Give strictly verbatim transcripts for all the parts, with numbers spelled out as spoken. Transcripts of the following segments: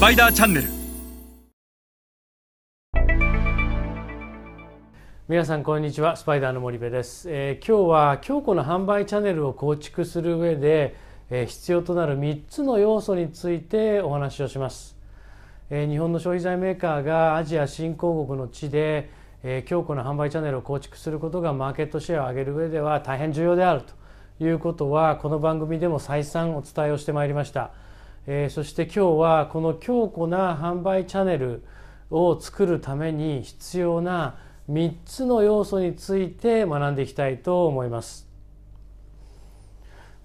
スパイダーチャンネル。皆さんこんにちは、スパイダーの森部です。えー、今日は強固な販売チャンネルを構築する上で、えー、必要となるみっつの要素についてお話をします。えー、日本の消費財メーカーがアジア新興国の地で、えー、強固な販売チャンネルを構築することがマーケットシェアを上げる上では大変重要であるということは、この番組でも再三お伝えをしてまいりました。えー、そして今日はこの強固な販売チャンネルを作るために必要なみっつの要素について学んでいきたいと思います。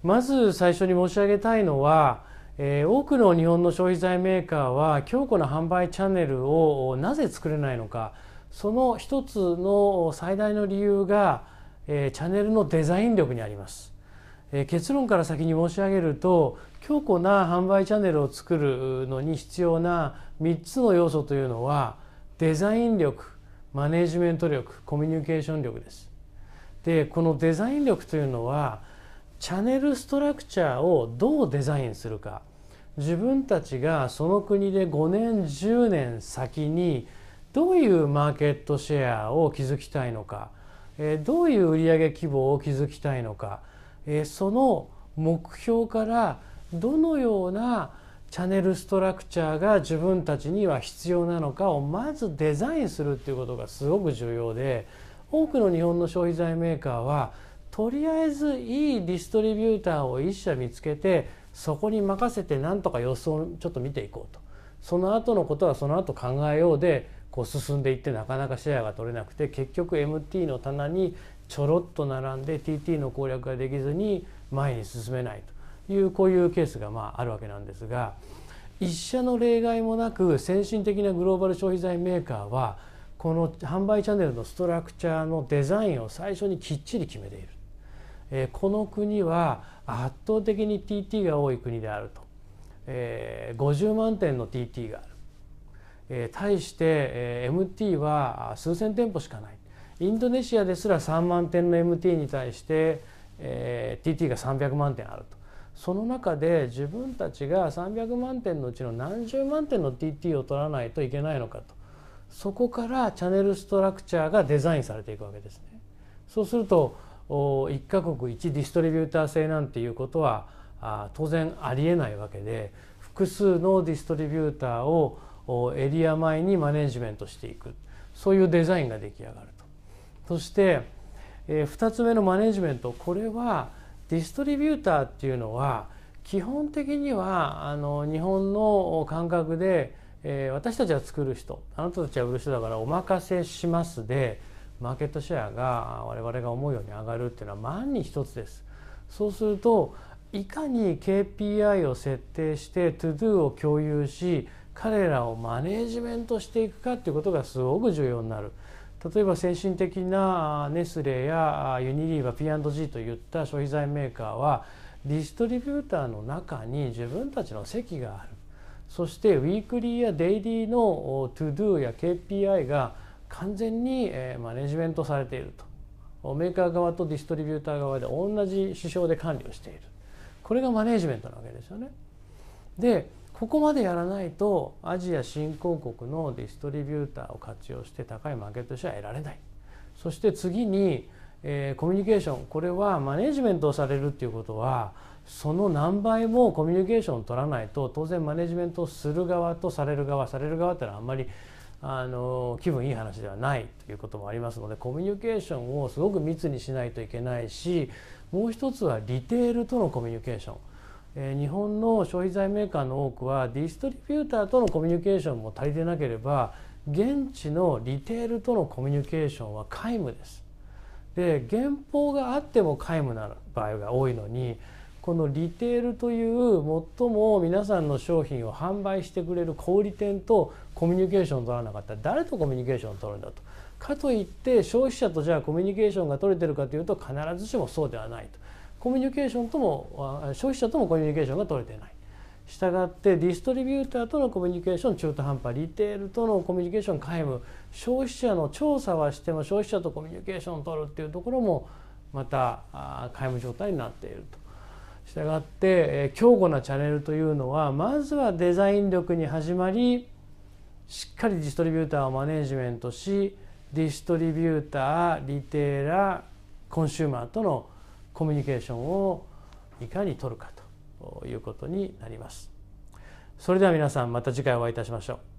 まず最初に申し上げたいのは、えー、多くの日本の消費財メーカーは強固な販売チャンネルをなぜ作れないのか、その一つの最大の理由が、えー、チャンネルのデザイン力にあります。えー、結論から先に申し上げると、強固な販売チャンネルを作るのに必要なみっつの要素というのは、デザイン力、マネジメント力、コミュニケーション力です。で、このデザイン力というのは、チャンネルストラクチャーをどうデザインするか、自分たちがその国でごねんじゅうねん先にどういうマーケットシェアを築きたいのか、どういう売上規模を築きたいのか、その目標からどのようなチャンネルストラクチャーが自分たちには必要なのかをまずデザインするっていうことがすごく重要で、多くの日本の消費財メーカーはとりあえずいいディストリビューターをいっ社見つけて、そこに任せてなんとか様子をちょっと見ていこうと、その後のことはその後考えようでこう進んでいって、なかなかシェアが取れなくて、結局 エムティー の棚にちょろっと並んで ティーティー の攻略ができずに前に進めないと。いうこういうケースがまああるわけなんですが、一社の例外もなく先進的なグローバル消費財メーカーはこの販売チャンネルのストラクチャーのデザインを最初にきっちり決めている。えー、この国は圧倒的に ティーティー が多い国であると、えー、ごじゅうまんてんの ティーティー がある、えー、対して、えー、エムティー は数千店舗しかない。インドネシアですらさんまんてんの エムティー に対して、えー、ティーティー がさんびゃくまんてんあると。その中で自分たちがさんびゃくまんてんのうちの何十万点の ティーティー を取らないといけないのかと、そこからチャンネルストラクチャーがデザインされていくわけですね。そうすると一カ国一ディストリビューター制なんていうことは当然ありえないわけで、複数のディストリビューターをエリア前にマネジメントしていく、そういうデザインが出来上がると。そしてふたつめのマネジメント、これはディストリビューターっていうのは基本的にはあの日本の感覚で、えー、私たちは作る人、あなたたちは売る人だからお任せしますで、マーケットシェアが我々が思うように上がるっていうのは万に一つです。そうするといかに ケーピーアイ を設定して To-Do を共有し、彼らをマネジメントしていくかっていうことがすごく重要になる。例えば先進的なネスレやユニリーバ、 ピーアンドジー といった消費財メーカーはディストリビューターの中に自分たちの席がある。そしてウィークリーやデイリーの To-Do や ケーピーアイ が完全にマネジメントされていると。メーカー側とディストリビューター側で同じ指標で管理をしている。これがマネジメントなわけですよね。でここまでやらないとアジア新興国のディストリビューターを活用して高いマーケットシェアは得られない。そして次に、えー、コミュニケーション、これはマネジメントをされるっていうことはその何倍もコミュニケーションを取らないと、当然マネジメントをする側とされる側される側っていうのはあんまりあの気分いい話ではないということもありますので、コミュニケーションをすごく密にしないといけないし、もう一つはリテールとのコミュニケーション。日本の消費財メーカーの多くはディストリビューターとのコミュニケーションも足りてなければ、現地のリテールとのコミュニケーションは皆無です。で原稿があっても皆無な場合が多いのに、このリテールという最も皆さんの商品を販売してくれる小売店とコミュニケーションを取らなかったら、誰とコミュニケーションを取るんだと。かといって消費者とじゃあコミュニケーションが取れてるかというと必ずしもそうではないと。コミュニケーションとも消費者ともコミュニケーションが取れてない。したがってディストリビューターとのコミュニケーション中途半端、リテールとのコミュニケーション皆無、消費者の調査はしても消費者とコミュニケーションを取るっていうところもまた皆無状態になっているとしたがって、えー、強固なチャンネルというのはまずはデザイン力に始まり、しっかりディストリビューターをマネージメントし、ディストリビューター、リテーラー、コンシューマーとのコミュニケーションをいかに取るかということになります。それでは皆さん、また次回お会いいたしましょう。